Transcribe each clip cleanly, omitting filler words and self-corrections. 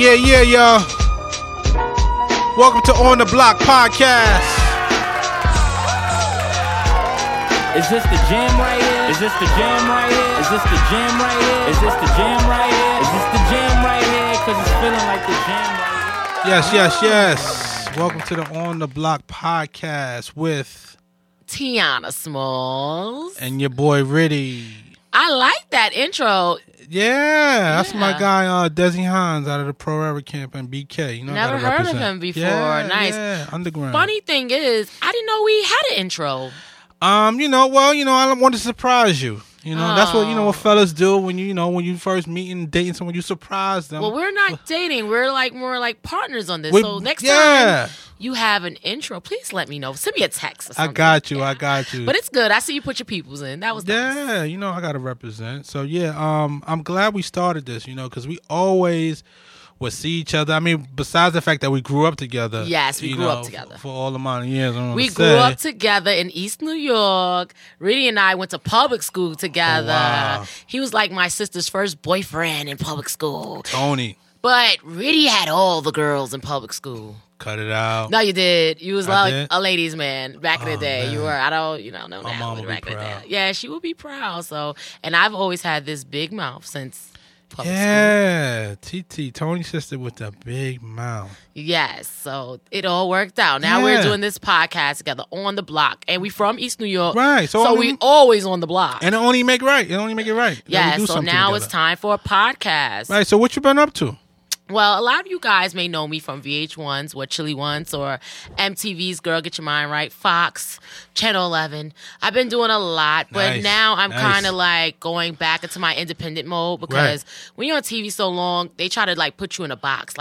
Yeah, y'all. Welcome to On The Block Podcast. Is this the jam right here? Because it's feeling like the jam right here. Yes. Welcome to the On The Block Podcast with Tionna Smalls. And your boy Ritty. I like that intro. Yeah, that's my guy, Desi Hines, out of the Pro River Camp and BK. You know, never heard of him before. Yeah, nice. Yeah, underground. Funny thing is, I didn't know we had an intro. I want to surprise you. You know, that's what, what fellas do when you first meet and dating someone, you surprise them. Well, we're not dating. We're more like partners on this. So next time you have an intro, please let me know. Send me a text or something. I got you. But it's good. I see you put your peoples in. That was nice. I got to represent. So I'm glad we started this, because we always would see each other. I mean, besides the fact that we grew up together. Yes, we grew up together. For all the amount of years. Up together in East New York. Ritty and I went to public school together. Oh, wow. He was like my sister's first boyfriend in public school. Tony. But Ritty had all the girls in public school. Cut it out. No, you did. You was a ladies' man back in the day. Man. You were. I don't, know now. My mom would be proud. Yeah, she would be proud. So, and I've always had this big mouth since public school. TT, Tony's sister with the big mouth. Yes, so it all worked out. Now we're doing this podcast together on the block, and we from East New York, right? So we always on the block, and it only make it right. Yeah. So now together. It's time for a podcast, right? So what you been up to? Well, a lot of you guys may know me from VH1's What Chilli Wants or MTV's Girl, Get Your Mind Right, Fox, Channel 11. I've been doing a lot, but now I'm kind of going back into my independent mode because when you're on TV so long, they try to put you in a box.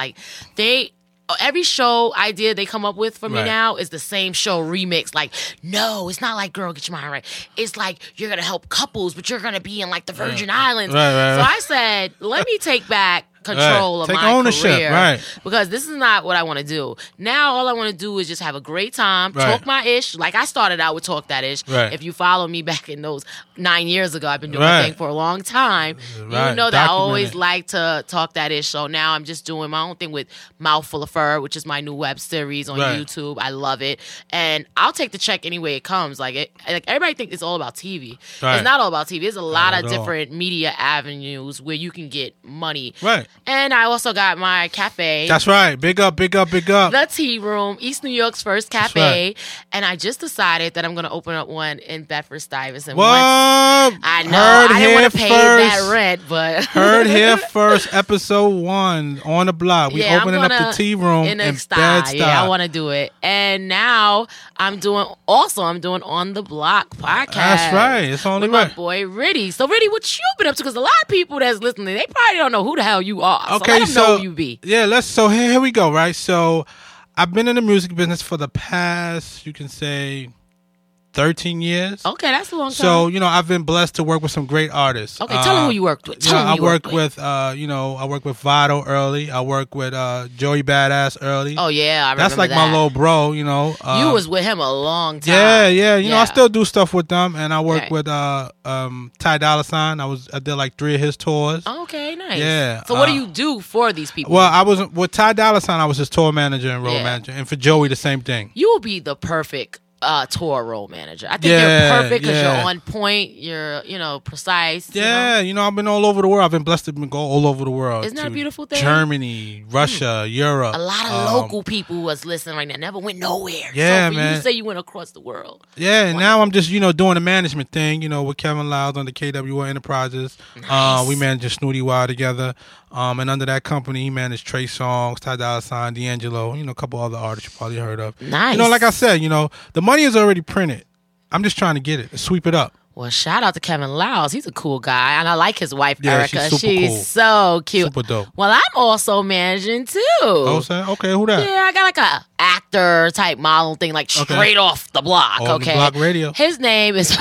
Every show idea they come up with for me now is the same show remix. No, it's not like Girl, Get Your Mind Right. It's like you're going to help couples, but you're going to be in the Virgin Islands. Right. So I said, let me take back control of my ownership, career, because this is not what I want to do. Now all I want to do is just have a great time, talk my ish. I started out with Talk That Ish. Right. If you follow me back in those 9 years ago, I've been doing my thing for a long time. Right. You know that I always like to talk that ish. So now I'm just doing my own thing with Mouthful of Fur, which is my new web series on YouTube. I love it, and I'll take the check any way it comes. Everybody thinks it's all about TV. Right. It's not all about TV. There's a lot of different media avenues where you can get money. Right. And I also got my cafe. That's right. Big up. The Tea Room, East New York's first cafe. Right. And I just decided that I'm going to open up one in Bedford Stuyvesant. Well, I know. I didn't want to pay that rent, but. Heard here first, episode 1 on the block. We opening up the Tea Room in Bedford. Yeah, I want to do it. And now I'm doing On The Block podcast. That's right. It's on the block. With my boy Ritty. So Ritty, what you been up to? Because a lot of people that's listening, they probably don't know who the hell you are. Okay, so know who you be. Yeah, here we go, right? So I've been in the music business for the past, you can say, 13 years. Okay, that's a long time. So, I've been blessed to work with some great artists. Okay, tell them who you worked with. I worked with Vado early. I worked with Joey Badass early. Oh, yeah, I remember that's that. My little bro, you was with him a long time. Yeah. I still do stuff with them, and I work with Ty Dolla $ign. I did 3 of his tours. Okay, nice. Yeah. So what do you do for these people? Well, I was with Ty Dolla $ign. I was his tour manager and road manager, and for Joey, the same thing. You will be the perfect tour role manager. I think you're perfect because you're on point. You're, precise. Yeah, I've been all over the world. I've been blessed to go all over the world. Isn't that a beautiful thing? Germany, Russia, Europe. A lot of local people was listening right now. Never went nowhere. Yeah, so you say you went across the world. Yeah, and now I'm just, doing the management thing, with Kevin Lows on the KWR Enterprises. Nice. We managed Snooty Wild together. And under that company, he managed Trey Songz, Ty Dolla $ign, D'Angelo, a couple other artists you probably heard of. Nice. Like I said, the money is already printed. I'm just trying to get it, sweep it up. Well, shout out to Kevin Lows. He's a cool guy, and I like his wife, Erica. She's cool. So cute. Super dope. Well, I'm also managing too. Oh, okay, who that? Yeah, I got a actor type model thing, straight off the block. All okay, the block radio. His name is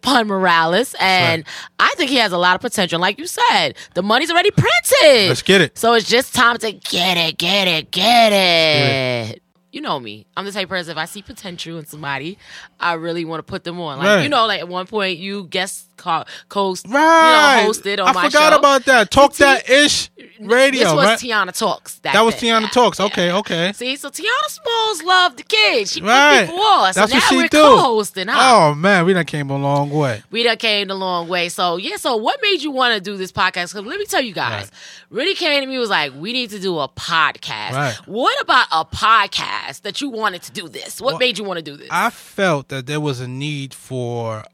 Pun Morales, and I think he has a lot of potential. Like you said, the money's already printed. Let's get it. So it's just time to get it. You know me. I'm the type of person, if I see potential in somebody, I really want to put them on. At one point, you guest hosted on my show. I forgot about that. Talk that ish. radio. This was right? Tionna Talks. That was Tionna Talks. Yeah. Okay. See, so Tionna Smalls loved the kids. She put people on. So that's now what she we're do. Co-hosting. Huh? Oh man, we done came a long way. So yeah. So what made you want to do this podcast? Because let me tell you guys, Ritty came to me was like, we need to do a podcast. Right. What about a podcast that you wanted to do this? What made you want to do this? I felt that there was a need for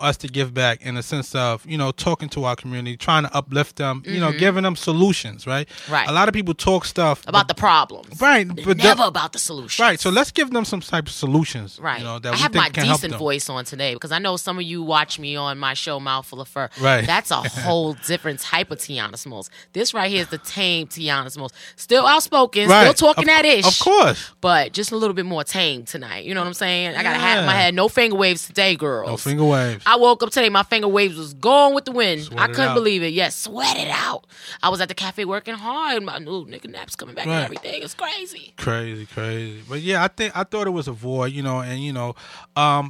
us to give back in a sense of, you know, talking to our community, trying to uplift them, you know, giving them solutions, right? Right. A lot of people talk stuff about the problems. Right. But never about the solutions. Right. So let's give them some type of solutions. Right. You know, that I have my decent voice on today because I know some of you watch me on my show, Mouthful of Fur. Right. That's a whole different type of Tionna Smalls. This right here is the tame Tionna Smalls. Still outspoken, still talking that ish. Of course. But just a little bit more tame tonight. You know what I'm saying? I got a hat in my head. No finger waves today, girls. No finger waves. I woke up today, my finger waves was gone with the wind. I couldn't believe it. Yes, sweat it out. I was at the cafe working hard. My new nigga naps coming back and everything. It's crazy. Crazy. But yeah, I thought it was a void, you know, and you know,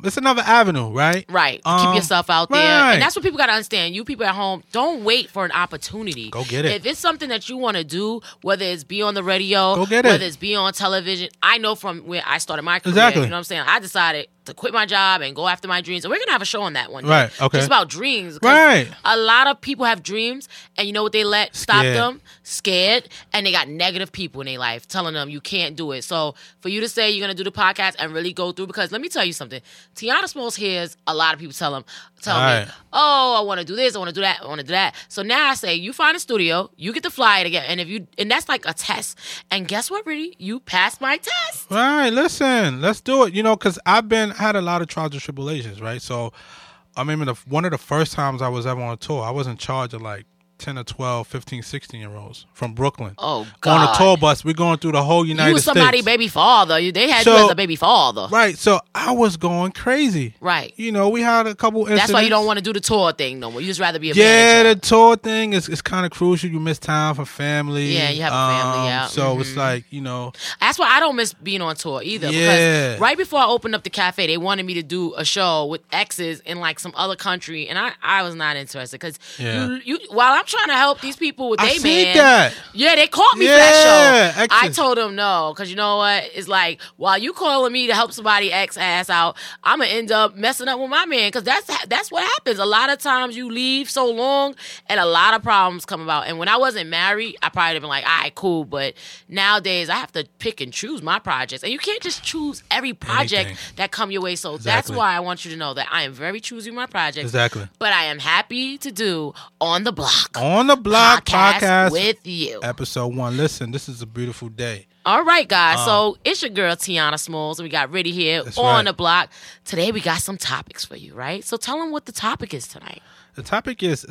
it's another avenue, right? Right. Keep yourself out there. And that's what people gotta understand. You people at home, don't wait for an opportunity. Go get it. If it's something that you wanna do, whether it's be on the radio, whether it's be on television. I know from where I started my career, you know what I'm saying? I decided to quit my job and go after my dreams. And we're going to have a show on that one day. Right, okay. Just about dreams. Right. A lot of people have dreams, and you know what they let stop them? Scared. And they got negative people in their life telling them you can't do it. So for you to say you're going to do the podcast and really go through, because let me tell you something. Tionna Smalls hears a lot of people tell me, oh, I want to do this, I want to do that, I want to do that. So now I say, you find a studio, you get to fly it again. And that's like a test. And guess what, Ritty? You passed my test. Right, listen, let's do it. You know, because I had a lot of trials and tribulations, right? So I remember one of the first times I was ever on a tour, I was in charge of like 10 or 12, 15, 16-year-olds from Brooklyn. Oh, God. On a tour bus. We're going through the whole United States. You were somebody's baby father. They had you as a baby father. Right. So I was going crazy. Right. You know, we had a couple incidents. That's why you don't want to do the tour thing no more. You just rather be a manager. Yeah, the tour thing is kind of crucial. You miss time for family. Yeah, you have a family out. So it's like, you know. That's why I don't miss being on tour either. Yeah. Because right before I opened up the cafe, they wanted me to do a show with exes in like some other country. And I was not interested because while I'm trying to help these people with their man. I see that. Yeah, they called me for that show. I told them no, because you know what? It's like, while you calling me to help somebody ex-ass out, I'm going to end up messing up with my man, because that's what happens. A lot of times you leave so long, and a lot of problems come about. And when I wasn't married, I probably would have been like, all right, cool, but nowadays I have to pick and choose my projects. And you can't just choose every project that come your way, so that's why I want you to know that I am very choosy with my projects. Exactly. But I am happy to do On the Block. On the Block podcast with you. Episode 1. Listen, this is a beautiful day. All right, guys. So it's your girl, Tionna Smalls, and we got Ritty here on the block. Today we got some topics for you, right? So tell them what the topic is tonight. The topic is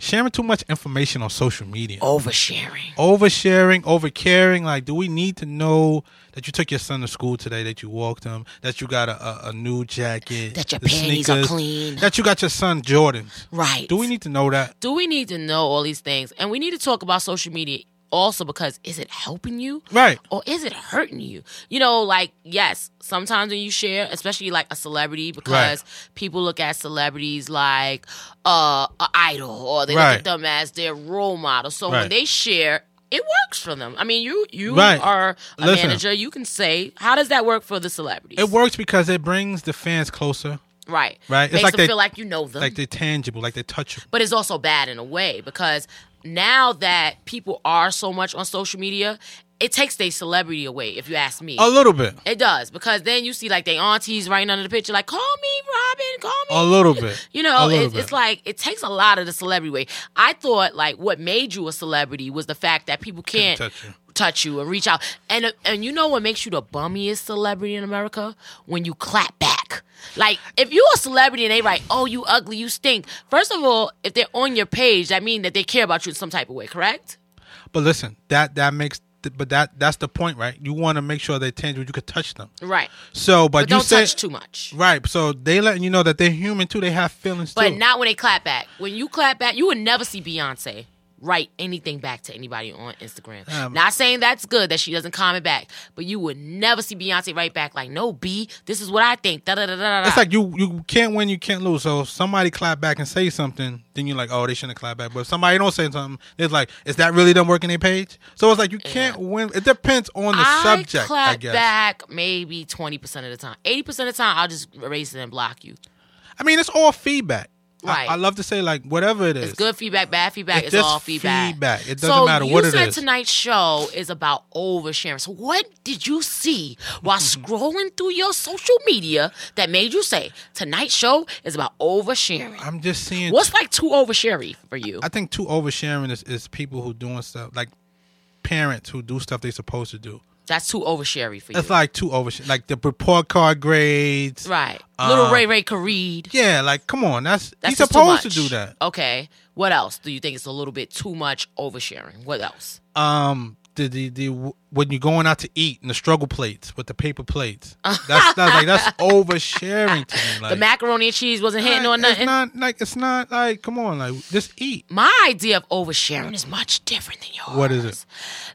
sharing too much information on social media. Oversharing, overcaring. Like, do we need to know that you took your son to school today, that you walked him, that you got a new jacket, that your panties are clean, that you got your son Jordans? Right. Do we need to know that? Do we need to know all these things? And we need to talk about social media also, because is it helping you? Right. Or is it hurting you? You know, like, yes, sometimes when you share, especially like a celebrity, because people look at celebrities like an idol, or they look at them as their role model. So when they share, it works for them. I mean, you are a manager. You can say, how does that work for the celebrities? It works because it brings the fans closer. Right. Makes them feel like you know them. Like they're tangible, like they're touchable. But it's also bad in a way, because now that people are so much on social media, it takes their celebrity away, if you ask me. A little bit. It does, because then you see like their aunties writing under the picture, like, call me Robin, call me. A little bit. You know, it's like, it takes a lot of the celebrity away. I thought like what made you a celebrity was the fact that people can't touch you and reach out. And you know what makes you the bummiest celebrity in America? When you clap back. Like, if you're a celebrity and they write, oh, you ugly, you stink. First of all, if they're on your page, that means that they care about you in some type of way, correct? But listen, that's the point, right? You want to make sure they're tangible. You could touch them. Right. So, but you don't touch too much. Right. So they letting you know that they're human too. They have feelings too. But not when they clap back. When you clap back, you would never see Beyonce write anything back to anybody on Instagram. Not saying that's good that she doesn't comment back, but you would never see Beyonce write back like, no, B, this is what I think. Da-da-da-da-da. It's like you can't win, you can't lose. So if somebody clap back and say something, then you're like, oh, they shouldn't clap back. But if somebody don't say something, it's like, is that really them working their page? So it's like you can't win. It depends on the subject, I guess. I clap back maybe 20% of the time. 80% of the time, I'll just erase it and block you. I mean, it's all feedback. Right. I love to say, like, whatever it is. It's good feedback, bad feedback. It's just all feedback. It doesn't matter what it is. So you said tonight's show is about oversharing. So what did you see while scrolling through your social media that made you say, tonight's show is about oversharing? I'm just seeing... What's, like, too oversharing for you? I think too oversharing is people who doing stuff, like parents who do stuff they're supposed to do. That's too oversharing for you. It's like too oversharing. Like the report card grades. Right. Little Ray Ray Careed. Yeah, like, come on. That's he's supposed to do that. Okay. What else do you think is a little bit too much oversharing? What else? The when you're going out to eat and the struggle plates with the paper plates. That's oversharing to me. Like, the macaroni and cheese wasn't hitting on nothing. It's not like come on, like, just eat. My idea of oversharing is much different than yours. What is it?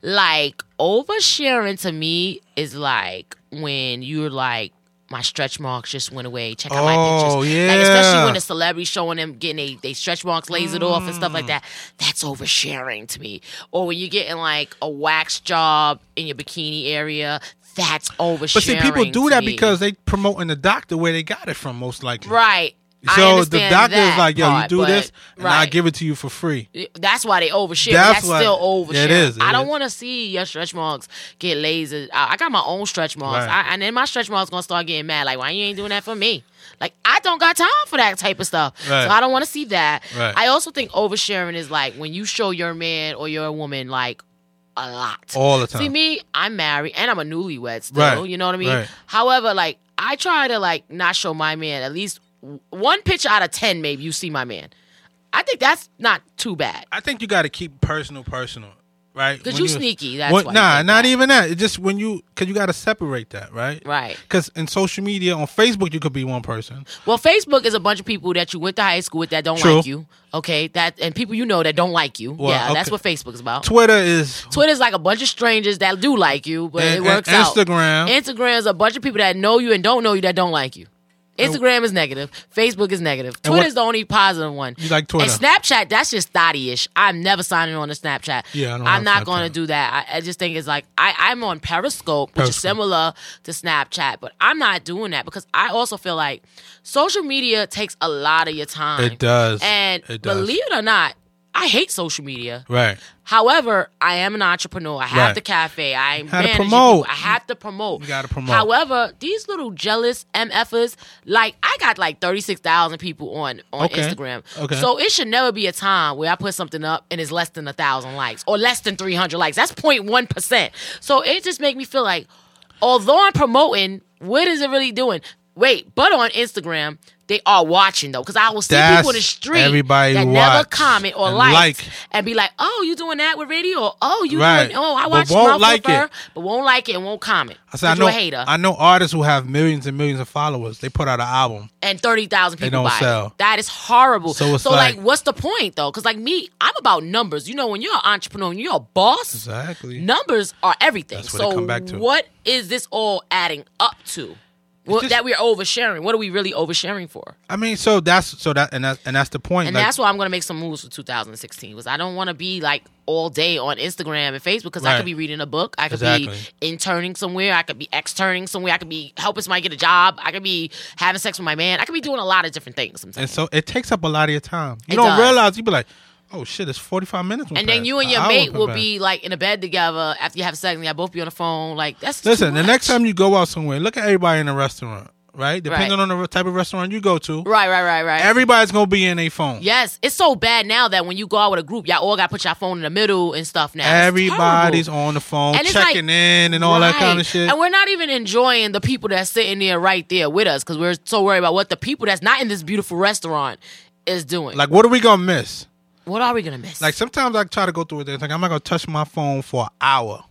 Like, oversharing to me is like when you're like, my stretch marks just went away. Check out my pictures. Yeah. Like, especially when a celebrity showing them getting they stretch marks lasered off and stuff like that. That's oversharing to me. Or when you're getting like a wax job in your bikini area. That's oversharing. But see, people do that because they promoting the doctor where they got it from, most likely. Right. So the doctor is like, yo, you do this, and I give it to you for free. That's why they overshare. That's still overshare. Yeah, it is. I don't want to see your stretch marks get lasered. I got my own stretch marks. Right. And then my stretch marks going to start getting mad. Like, why you ain't doing that for me? Like, I don't got time for that type of stuff. Right. So I don't want to see that. Right. I also think oversharing is like when you show your man or your woman, like, a lot. All the time. See, me, I'm married, and I'm a newlywed still. Right. You know what I mean? Right. However, like, I try to, like, not show my man at least one picture out of 10, maybe, you see my man. I think that's not too bad. I think you got to keep personal, right? Because you sneaky, that's why. Nah, not even that. It's just when you, because you got to separate that, right? Right. Because in social media, on Facebook, you could be one person. Well, Facebook is a bunch of people that you went to high school with that don't like you. Okay, that and people you know that don't like you. Well, yeah, that's what Facebook is about. Twitter's like a bunch of strangers that do like you, but it works out. Instagram is a bunch of people that know you and don't know you that don't like you. Instagram is negative. Facebook is negative. Twitter's the only positive one. You like Twitter. And Snapchat, that's just thotty-ish. I'm never signing on to Snapchat. Yeah, I'm not going to do that. I just think it's like, I'm on Periscope, which is similar to Snapchat, but I'm not doing that because I also feel like social media takes a lot of your time. It does. And believe it or not, I hate social media. Right. However, I am an entrepreneur. I have the cafe. I manage people. I have to promote. You got to promote. However, these little jealous MFers, like, I got like 36,000 people on Instagram. Okay. So it should never be a time where I put something up and it's less than 1,000 likes or less than 300 likes. That's 0.1%. So it just makes me feel like, although I'm promoting, what is it really doing? Wait, but on Instagram, they are watching, though, because I will see people in the street that never comment or like and be like, oh, you doing that with radio? Or, oh, you doing, oh, I watched Mouthful of Fur, but won't like it and won't comment. I know, a hater. I know artists who have millions and millions of followers. They put out an album. And 30,000 people buy it. They don't sell. That is horrible. So like, what's the point, though? Because, like, me, I'm about numbers. You know, when you're an entrepreneur, when you're a boss, numbers are everything. That's what it come back to. What is this all adding up to? Well, just, that we're oversharing. What are we really oversharing for? I mean, that's the point. And like, that's why I'm going to make some moves for 2016 because I don't want to be like all day on Instagram and Facebook because I could be reading a book, I could be interning somewhere, I could be externing somewhere, I could be helping somebody get a job, I could be having sex with my man, I could be doing a lot of different things. Sometimes. And so it takes up a lot of your time. You don't realize you be like, oh shit, it's 45 minutes. And then you and your mate will be like in a bed together after you have sex and y'all both be on the phone. Like, that's listen, the next time you go out somewhere, look at everybody in a restaurant, right? Depending on the type of restaurant you go to. Right. Everybody's going to be in their phone. Yes. It's so bad now that when you go out with a group, y'all all got to put your phone in the middle and stuff now. Everybody's on the phone, and checking in and all that kind of shit. And we're not even enjoying the people that's sitting there right there with us because we're so worried about what the people that's not in this beautiful restaurant is doing. Like, what are we going to miss? What are we going to miss? Like, sometimes I try to go through it. Like, I'm not going to touch my phone for an hour.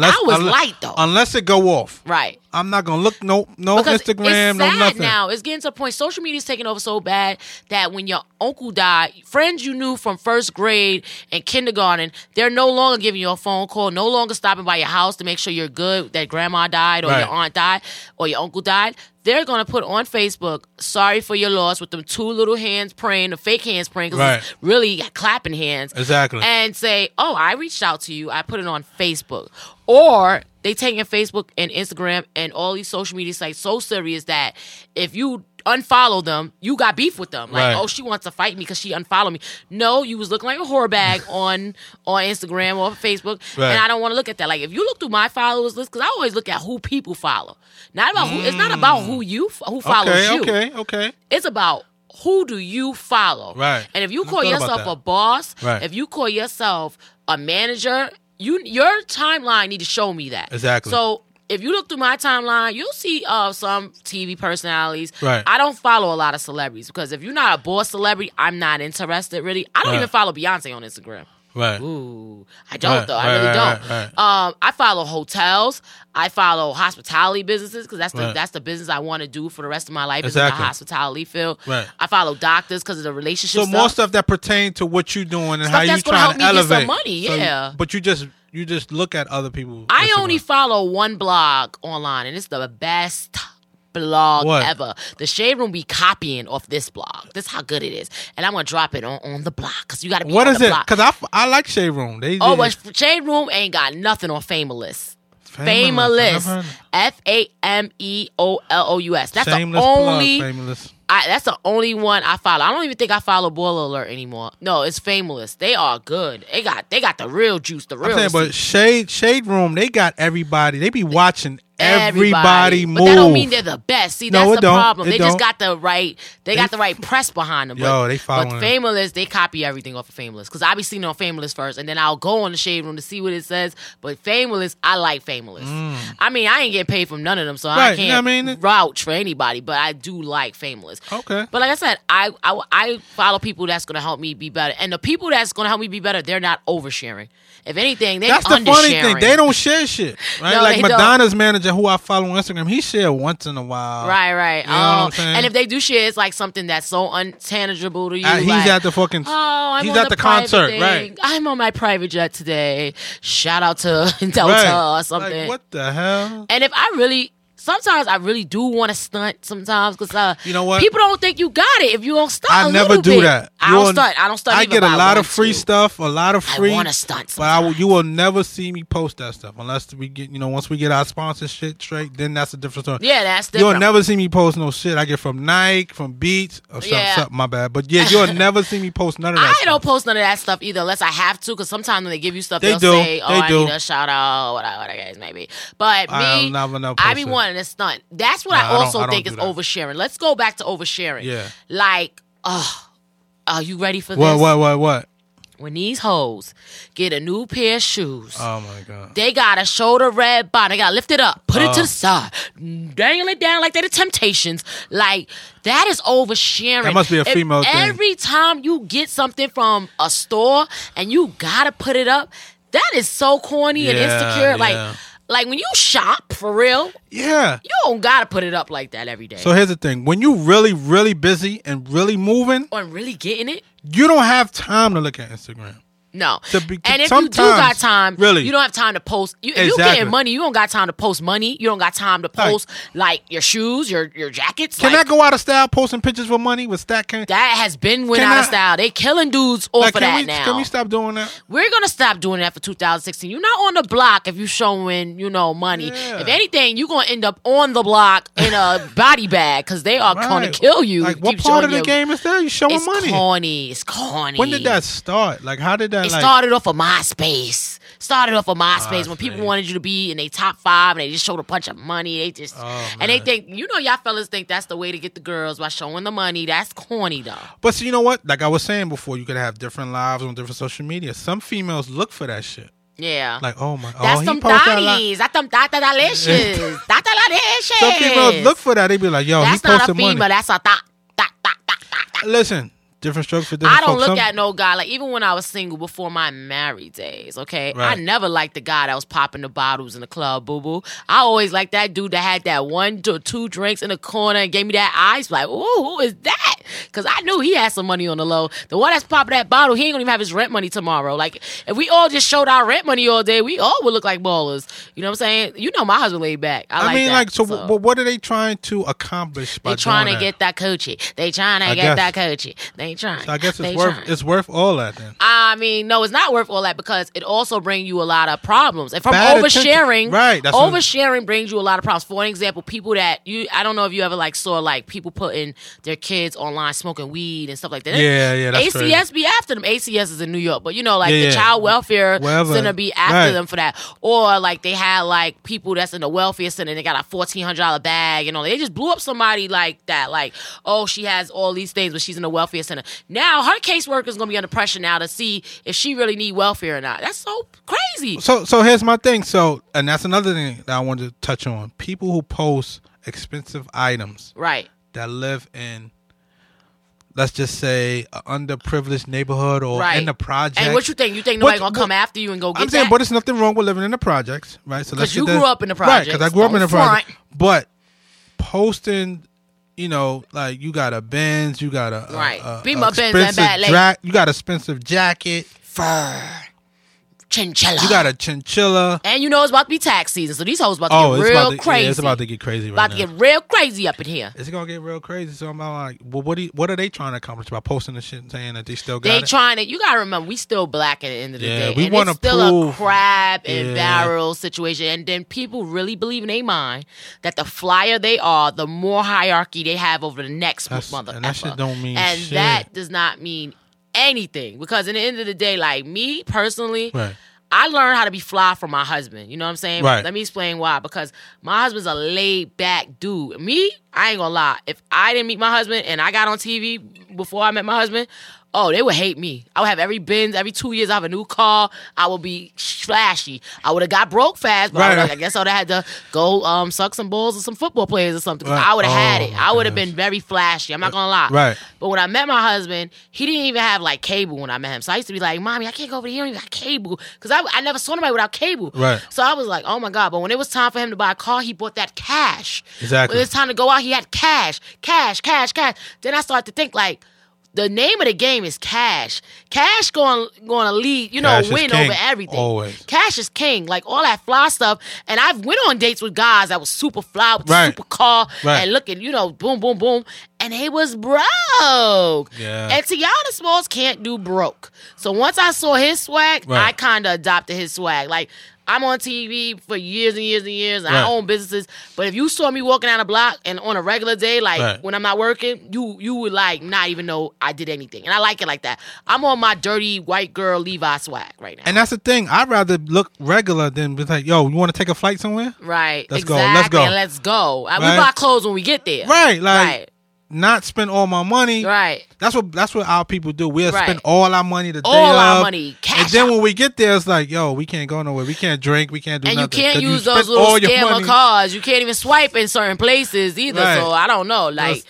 I was light though. Unless it go off, right? I'm not gonna look because Instagram, it's sad, no nothing. Now it's getting to a point. Social media's taking over so bad that when your uncle died, friends you knew from first grade and kindergarten, they're no longer giving you a phone call, no longer stopping by your house to make sure you're good. That grandma died, or your aunt died, or your uncle died. They're going to put on Facebook, sorry for your loss, with them two little hands praying, the fake hands praying, because it's really clapping hands. Exactly. And say, oh, I reached out to you. I put it on Facebook. Or they taking Facebook and Instagram and all these social media sites so serious that if you unfollow them, you got beef with them. Like, oh, she wants to fight me because she unfollowed me. No, you was looking like a whore bag on Instagram or Facebook, and I don't want to look at that. Like, if you look through my followers list, because I always look at who people follow. Not about who. It's not about who follows you. Okay. It's about who do you follow. Right. And if you call yourself a boss, if you call yourself a manager, your timeline need to show me that. Exactly. So if you look through my timeline, you'll see some TV personalities. Right. I don't follow a lot of celebrities because if you're not a boss celebrity, I'm not interested, really. I don't even follow Beyonce on Instagram. Right. Ooh. I don't, though. I really don't. I follow hotels. I follow hospitality businesses because that's the business I want to do for the rest of my life is in the hospitality field. Right. I follow doctors because of the relationship stuff. So more stuff that pertain to what you're doing and how you're trying to elevate. That's going to help me get some money, yeah. So, but you just look at other people. I only follow one blog online, and it's the best blog ever. The Shade Room be copying off this blog. That's how good it is. And I'm going to drop it on the blog because you got to be on the block. What is it? Because I like Shade Room. But Shade Room ain't got nothing on Famelous. Famelous. Fameolous. That's shameless the only plug, Famelous. That's the only one I follow. I don't even think I follow Boiler Alert anymore. No, it's Famelous. They are good. They got the real juice, the real. I'm saying, but Shade Room, they got everybody. They be watching everybody move. But that don't mean they're the best. See, that's the problem. They just got the right. They got the right press behind them. Yo, they following. But Famelous, they copy everything off of Famelous because I be seeing it on Famelous first, and then I'll go on the Shade Room to see what it says. But Famelous, I like Famelous. I mean, I ain't getting paid from none of them, so I can't vouch for anybody. But I do like Famelous. Okay. But like I said, I follow people that's going to help me be better. And the people that's going to help me be better, they're not oversharing. If anything, they're undersharing. That's the funny thing. They don't share shit. Right? No, like Madonna's manager, who I follow on Instagram, he shares once in a while. Right. You know what I'm saying? And if they do share, it's like something that's so untangible to you. He's like, at the fucking... he's at the concert. Thing. Right. I'm on my private jet today. Shout out to Delta or something. Like, what the hell? And if I really... Sometimes I really do want to stunt sometimes because you know what? People don't think you got it if you don't stunt I never do bit. That. I don't stunt. I don't stunt I even get a lot of free stuff, I want to stunt sometimes. But you will never see me post that stuff unless we get, once we get our sponsor shit straight, then that's a different story. Yeah, that's different. You'll never see me post no shit I get from Nike, from Beats, or something, my bad. But yeah, you'll never see me post none of that stuff. I don't post none of that stuff either unless I have to because sometimes when they give you stuff, they'll say, I need a shout out, whatever it is, maybe. But I be wanting a stunt. That's what I think is oversharing. Let's go back to oversharing. Yeah. Like, are you ready for this? What? When these hoes get a new pair of shoes, oh my God, they got to show the red bottom. They got to lift it up, put it to the side, dangle it down like they're the Temptations. Like, that is oversharing. That must be a female thing. Every time you get something from a store and you got to put it up, that is so corny and insecure. Yeah. Like, when you shop, for real, you don't got to put it up like that every day. So here's the thing. When you really, really busy and really moving. Or really getting it. You don't have time to look at Instagram. No. And if you do got time, really, you don't have time to post. If you're getting money, you don't got time to post money. You don't got time to post, like your shoes, your jackets. Can I go out of style posting pictures for money with stack? That has been went out of style. They killing dudes over that now. Can we stop doing that? We're going to stop doing that for 2016. You're not on the block if you're showing, money. Yeah. If anything, you're going to end up on the block in a body bag because they are going to kill you. Like, what part of the game is that? You're showing money. It's corny. It's corny. When did that start? Like, how did that? It started off of MySpace. When people wanted you to be in their top five and they just showed a bunch of money. They just and they think y'all fellas think that's the way to get the girls by showing the money. That's corny though. But so you know what? Like I was saying before, you could have different lives on different social media. Some females look for that shit. Yeah. Like, oh my God. That's some thotties. That's some thotty delicious. Some females look for that. They be like, yo, that's he posted money. That's not a female. That's a thot. Listen. Different strokes for different folks. I don't look at no guy. Like, even when I was single before my married days, okay? Right. I never liked the guy that was popping the bottles in the club, boo-boo. I always liked that dude that had that one or two drinks in the corner and gave me that ice. Like, ooh, who is that? Because I knew he had some money on the low. The one that's popping that bottle, he ain't going to even have his rent money tomorrow. Like, if we all just showed our rent money all day, we all would look like ballers. You know what I'm saying? You know my husband laid back. I mean, what are they trying to accomplish by doing that? They're trying to get that coochie. So I guess it's worth all that then. I mean, no, it's not worth all that because it also brings you a lot of problems. And from oversharing, right, oversharing brings you a lot of problems. For an example, people that I don't know if you ever like saw like people putting their kids online smoking weed and stuff like that. Yeah, that's ACS crazy. Be after them. ACS is in New York, but you know, like the child welfare center be after them for that. Or like they had like people that's in the welfare center and they got a $1,400 bag and all. They just blew up somebody like that. Like, oh, she has all these things, but she's in the welfare center. Now her caseworker is going to be under pressure now to see if she really need welfare or not. That's so crazy. So here's my thing. So, and that's another thing that I wanted to touch on. People who post expensive items, right, that live in, let's just say, an underprivileged neighborhood or in the project. And what you think? You think nobody's going to come after you and go get that? But there's nothing wrong with living in the projects, right? So because you grew up in the project, right? Because I grew up in the project. But posting, you know, like you got a Benz, you got a you got an expensive jacket, fur, chinchilla. You got a chinchilla, and you know it's about to be tax season, so these hoes about to get real crazy. Yeah, it's about to get crazy. Get real crazy up in here. It's gonna get real crazy. So I'm like, well, what are they trying to accomplish by posting this shit and saying that they still got it? Trying to. You gotta remember, we still black at the end of the day. We want to still a crab and barrel situation, and then people really believe in their mind that the flyer they are, the more hierarchy they have over the next mother. And that shit don't mean shit. And that does not mean anything, because in the end of the day, like me personally, I learned how to be fly from my husband. You know what I'm saying? Right. Let me explain why. Because my husband's a laid back dude. Me, I ain't gonna lie. If I didn't meet my husband and I got on TV before I met my husband, they would hate me. I would have every Benz. Every 2 years, I have a new car. I would be flashy. I would have got broke fast, but I guess I would have had to go suck some balls with some football players or something. Right. I would have had it. I would have been very flashy. I'm not going to lie. Right. But when I met my husband, he didn't even have, like, cable when I met him. So I used to be like, Mommy, I can't go over there. You don't even got cable. Because I never saw nobody without cable. Right. So I was like, oh, my God. But when it was time for him to buy a car, he bought that cash. Exactly. When it was time to go out, he had cash. Then I started to think, like, the name of the game is cash. Cash going to lead, win over everything. Always. Cash is king. Like, all that fly stuff. And I've went on dates with guys that was super fly, with super car, and looking, boom, boom, boom. And they was broke. Yeah. And Tionna Smalls can't do broke. So once I saw his swag, I kind of adopted his swag. Like, I'm on TV for years and years and years. And I own businesses. But if you saw me walking down the block and on a regular day, like when I'm not working, you would like not even know I did anything. And I like it like that. I'm on my dirty white girl Levi swag right now. And that's the thing. I'd rather look regular than be like, yo, you want to take a flight somewhere? Right. Let's go. Right? We buy clothes when we get there. Right. Like, not spend all my money. Right. That's what our people do. We'll spend all our money the day all of. Our money. Cash and then when we get there, it's like, yo, we can't go nowhere. We can't drink. We can't do and nothing. And you can't use those little scammer cards. You can't even swipe in certain places either. Right. So I don't know. Like,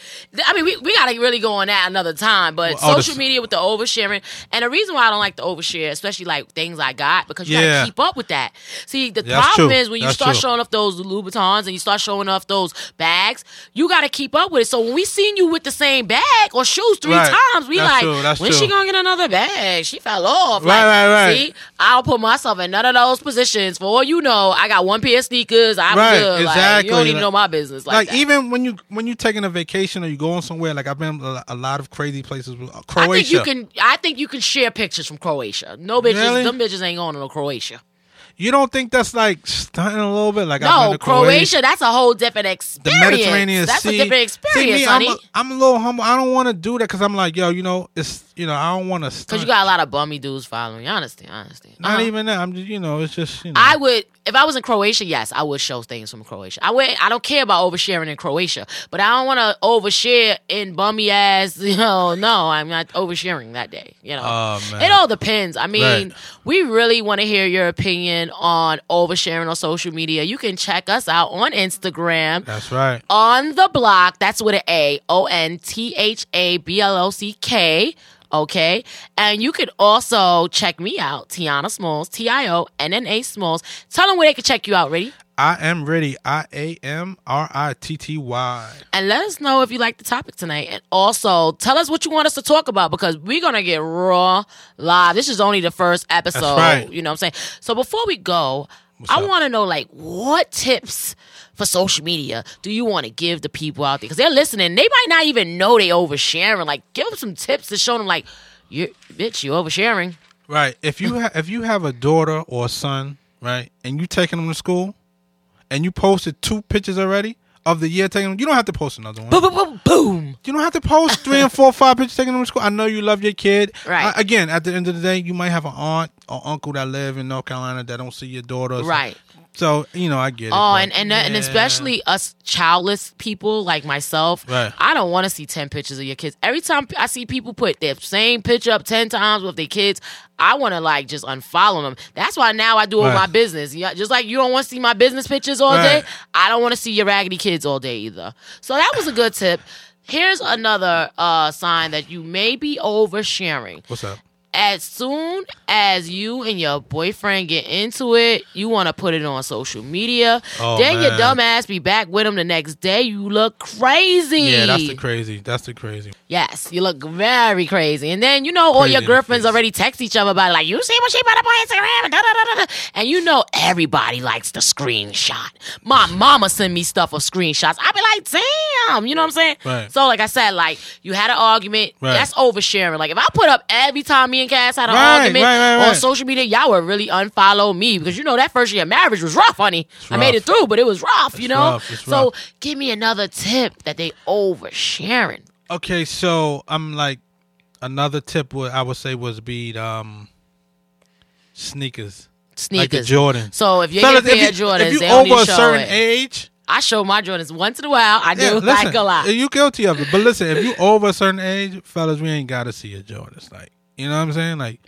we got to really go on that another time. But social media with the oversharing. And the reason why I don't like the overshare, especially like things I got, because you got to keep up with that. See, the problem is when you start showing off those Louboutins and you start showing off those bags, you got to keep up with it. So when we see you with the same bag or shoes three times, we when's she gonna get another bag? She fell off. Right. See, I'll put myself in none of those positions. For all you know, I got one pair of sneakers. I'm good. Exactly. Like, you don't even know my business. Like that. Even when you taking a vacation or you going somewhere, like I've been a lot of crazy places. Croatia. I think you can share pictures from Croatia. No bitches. Really? Them bitches ain't going to Croatia. You don't think that's like stunning a little bit? Like, no, Croatia, that's a whole different experience. The Mediterranean Sea. That's a different experience, honey. I'm a little humble. I don't want to do that because I'm like, yo, it's you know, I don't want to stunt. Because you got a lot of bummy dudes following you. I understand. Not even that. I'm just, you know, it's just, you know. I would, if I was in Croatia, yes, I would show things from Croatia. I don't care about oversharing in Croatia, but I don't want to overshare in bummy ass, you know, no, I'm not oversharing that day, you know. Oh, man. It all depends. I mean, we really want to hear your opinion on oversharing on social media. You can check us out on Instagram. That's right. On The Block, that's with an A, ONTHABLOCK. Okay, and you could also check me out, Tionna Smalls, Tionna Smalls. Tell them where they can check you out, Ritty. I am Ritty, IAMRITTY. And let us know if you like the topic tonight. And also, tell us what you want us to talk about, because we're going to get raw live. This is only the first episode. That's right. You know what I'm saying? So before we go, I want to know, like, what tips for social media do you want to give the people out there? Because they're listening. They might not even know they oversharing. Like, give them some tips to show them, like, bitch, you oversharing. Right. If you have a daughter or a son, right, and you taking them to school, and you posted 2 pictures already of the year taking them, you don't have to post another one. Boom, boom, boom, boom. You don't have to post 3 and 4, 5 pictures taking them to school. I know you love your kid. Right. Again, at the end of the day, you might have an aunt or uncle that live in North Carolina that don't see your daughter. Right. So, you know, I get it. Oh, and especially us childless people like myself. Right. I don't want to see 10 pictures of your kids. Every time I see people put their same picture up 10 times with their kids, I want to, like, just unfollow them. That's why now I do all my business. Just like you don't want to see my business pictures all day, I don't want to see your raggedy kids all day either. So that was a good tip. Here's another sign that you may be oversharing. What's up? As soon as you and your boyfriend get into it, you want to put it on social media. Oh, then your dumb ass be back with him the next day. You look crazy. Yeah, that's the crazy. Yes, you look very crazy. And then, you know, all your girlfriends already text each other about it. Like, you see what she put up on Instagram? And, and you know everybody likes the screenshot. My mama send me stuff of screenshots. I be like, damn. You know what I'm saying? Right. So, like I said, like, you had an argument. Right. That's oversharing. Like, if I put up every time me and Cass had an argument on social media, y'all would really unfollow me, because you know that first year of marriage was rough, honey. I made it through, but it was rough, you know? So give me another tip that they oversharing. Okay, so I'm like, another tip I would say was be sneakers. Like the Jordan. So if you're getting pair of Jordans, if you over a certain age... I show my Jordans once in a while. I do. Like a lot. You guilty of it. But listen, if you over a certain age, fellas, we ain't got to see your Jordans. Like, you know what I'm saying? Like,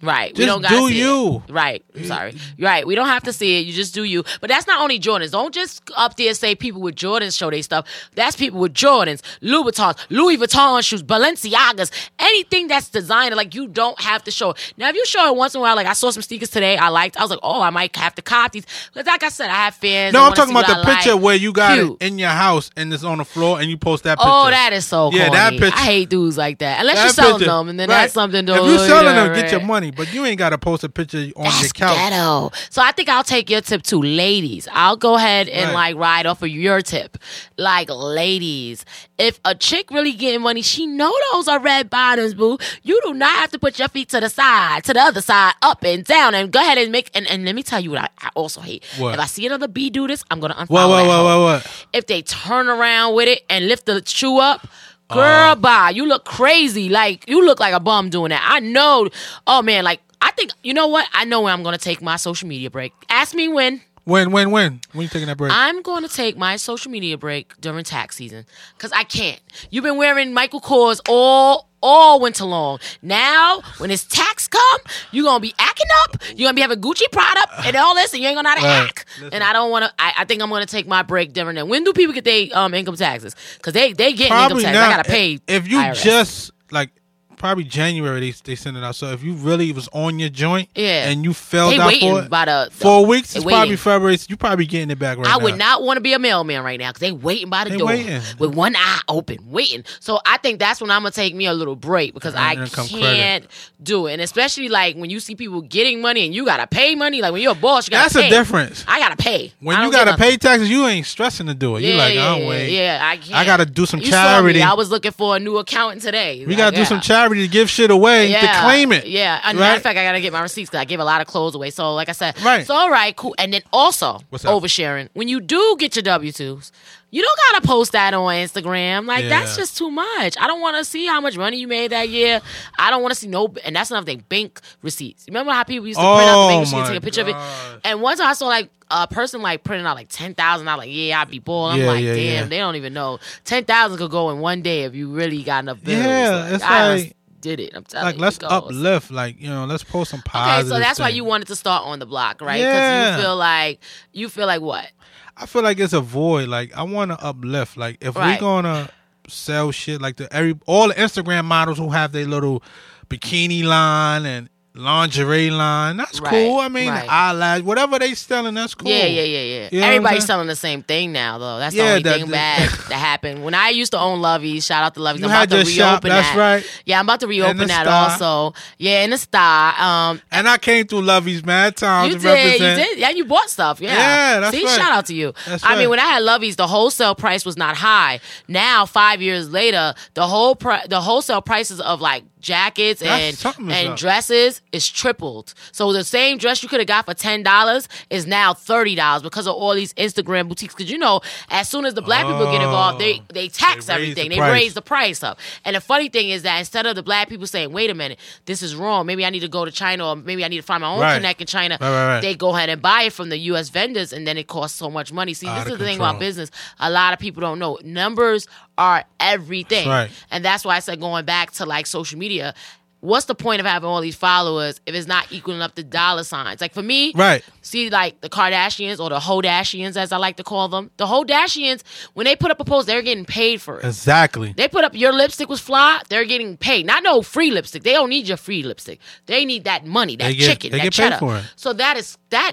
right. Just we don't gotta do see you. It. Right. I'm sorry. Right. We don't have to see it. You just do you. But that's not only Jordans. Don't just up there say people with Jordans show their stuff. That's people with Jordans, Louboutins, Louis Vuitton shoes, Balenciagas, anything that's designer. Like, you don't have to show it. Now, if you show it once in a while, like I saw some sneakers today I liked. I was like, oh, I might have to cop these. Because like I said, I have fans. No, I'm talking about the picture where you got it in your house and it's on the floor and you post that picture. Oh, that is so corny. Yeah, that picture. I hate dudes like that. Unless you're selling them, and then that's something to do. If you're selling them, get your money. But you ain't got to post a picture on your couch. Ghetto. So I think I'll take your tip too, ladies. I'll go ahead and like ride off of your tip. Like, ladies, if a chick really getting money, she know those are red bottoms, boo. You do not have to put your feet to the side, to the other side, up and down, and go ahead and make. And let me tell you what I also hate. What? If I see another B do this, I'm gonna unfollow. What? If they turn around with it and lift the shoe up. Girl, bye. You look crazy. Like, you look like a bum doing that. I know. Oh, man. Like, I think, you know what? I know when I'm going to take my social media break. Ask me when. When? When you taking that break? I'm going to take my social media break during tax season, because I can't. You've been wearing Michael Kors all winter long. Now, when it's tax come, you're going to be acting up. You're going to be having Gucci product and all this, and you ain't going to know how to act. Listen. And I don't want to. I think I'm going to take my break during that. When do people get their income taxes? Because they get income taxes. I got to pay if you IRS. Just, like, probably January they send it out. So if you really was on your joint and you failed out for it, 4 weeks, it's probably February. So you probably getting it back right now. I would not want to be a mailman right now, because they waiting by the door with one eye open, waiting. So I think that's when I'm going to take me a little break, because I can't do it. And especially like when you see people getting money and you got to pay money. Like when you're a boss, you got to pay. That's a difference. I got to pay. When you got to pay taxes, you ain't stressing to do it. You're like, I don't wait. Yeah, I can't. I got to do some charity. I was looking for a new accountant today. We got to do some charity. To give shit away to claim it. Yeah. As a matter of fact, I gotta get my receipts, because I give a lot of clothes away. So like I said, it's all right, cool. And then also oversharing. When you do get your W-2s, You don't gotta post that on Instagram. Like, that's just too much. I don't want to see how much money you made that year. I don't want to see no. And that's another thing. Bank receipts. Remember how people used to print out the bank receipt and take a picture of it? And once I saw like a person like printing out like 10,000. I'm like, yeah, I'd be bored. I'm like, damn, they don't even know 10,000 could go in one day if you really got enough bills. Yeah, it's like did it. I'm telling you. Like, let's uplift. Like, you know, let's post some positive. Okay, so that's why you wanted to start on the block, right? Because you feel like what? I feel like it's a void. Like, I want to uplift. Like, if we're going to sell shit, like all the Instagram models who have their little bikini line and lingerie line, that's cool. I mean, eyelash, whatever they selling, that's cool. Yeah. You know everybody's selling the same thing now, though. That's the only thing bad that happened. When I used to own Lovey's, shout out to Lovey's. I'm about to reopen shop, that. That's right. Yeah, I'm about to reopen that also. Yeah, in the star. And I came through Lovey's mad times. You did. Yeah, you bought stuff. Yeah, that's right. See, shout out to you. I mean, when I had Lovey's, the wholesale price was not high. Now, 5 years later, the wholesale prices of like jackets and dresses is tripled. So the same dress you could have got for $10 is now $30 because of all these Instagram boutiques. Because you know, as soon as the black people get involved, they tax everything. They raise the price up. And the funny thing is that instead of the black people saying, wait a minute, this is wrong, maybe I need to go to China, or maybe I need to find my own connect in China, they go ahead and buy it from the U.S. vendors, and then it costs so much money. See, this is the thing about business. A lot of people don't know. Numbers are everything. That's right. And that's why I said going back to like social media, what's the point of having all these followers if it's not equaling up the dollar signs? Like for me, see like the Kardashians or the Hodashians, as I like to call them. The Hodashians, when they put up a post, they're getting paid for it. Exactly. They put up your lipstick was fly, they're getting paid. Not no free lipstick. They don't need your free lipstick. They need that money, that cheddar. Paid for it. So that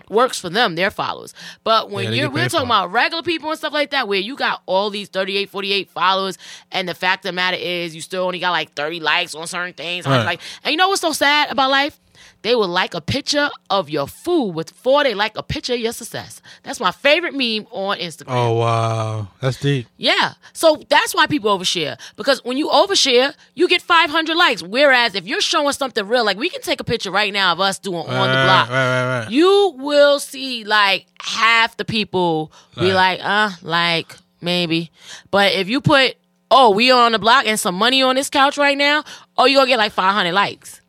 works for them, their followers. But when we're talking about regular people and stuff like that, where you got all these 38, 48 followers, and the fact of the matter is you still only got like 30 likes on certain things. Right. And you know what's so sad about life? They will like a picture of your food before they like a picture of your success. That's my favorite meme on Instagram. Oh, wow. That's deep. Yeah. So that's why people overshare. Because when you overshare, you get 500 likes. Whereas if you're showing something real, like we can take a picture right now of us doing On the Block. Right. You will see like half the people be like, maybe. But if you put, we on the block and some money on this couch right now, you're going to get like 500 likes.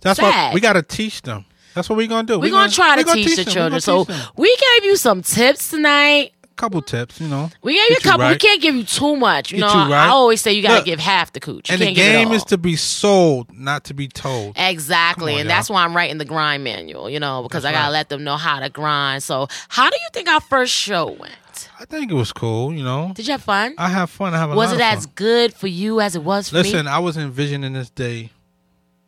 That's why we got to teach them. That's what we're going to do. We're going to try to teach the children. So we gave you some tips tonight. Couple tips, you know. We gave you a couple. Right. We can't give you too much. You know, I always say you got to give half the cooch. And the game is to be sold, not to be told. Exactly. And that's why I'm writing the grind manual, you know, because I got to let them know how to grind. So how do you think our first show went? I think it was cool, you know. Did you have fun? I have fun. I have a lot of fun. Was it as good for you as it was for me? Listen, I was envisioning this day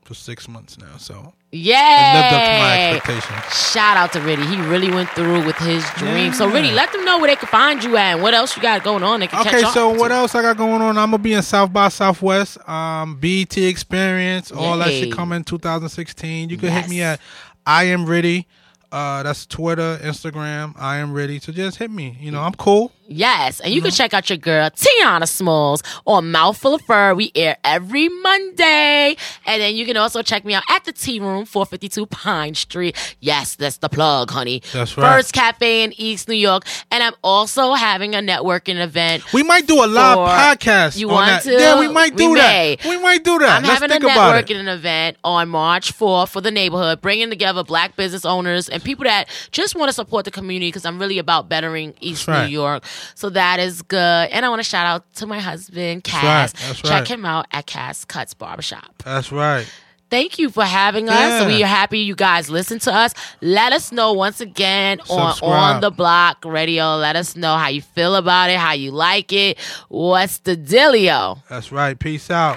for 6 months now, so yay! It lived up to my expectations. Shout out to Ritty. He really went through with his dream. Yeah. So Ritty, let them know where they can find you at and what else you got going on. They can catch up. So what else I got going on? I'm gonna be in South by Southwest, BET Experience, all that shit coming 2016. You can hit me at I Am Ritty. That's Twitter, Instagram, I Am Ritty. So just hit me. You know, I'm cool. Yes. And you can check out your girl, Tionna Smalls, on Mouthful of Fur. We air every Monday. And then you can also check me out at The Tea Room, 452 Pine Street. Yes, that's the plug, honey. That's right. First Cafe in East New York. And I'm also having a networking event. We might do a live podcast. You want to? Yeah, we might do that. We might do that. I'm having a networking event on March 4th for the neighborhood, bringing together black business owners and people that just want to support the community because I'm really about bettering East New York. So that is good. And I want to shout out to my husband, Cass. That's right. Check him out at Cass Cuts Barbershop. That's right. Thank you for having us. We are happy you guys listened to us. Let us know once again on the Block Radio. Let us know how you feel about it, how you like it. What's the dealio? That's right. Peace out.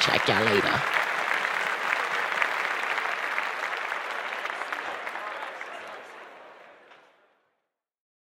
Check y'all later.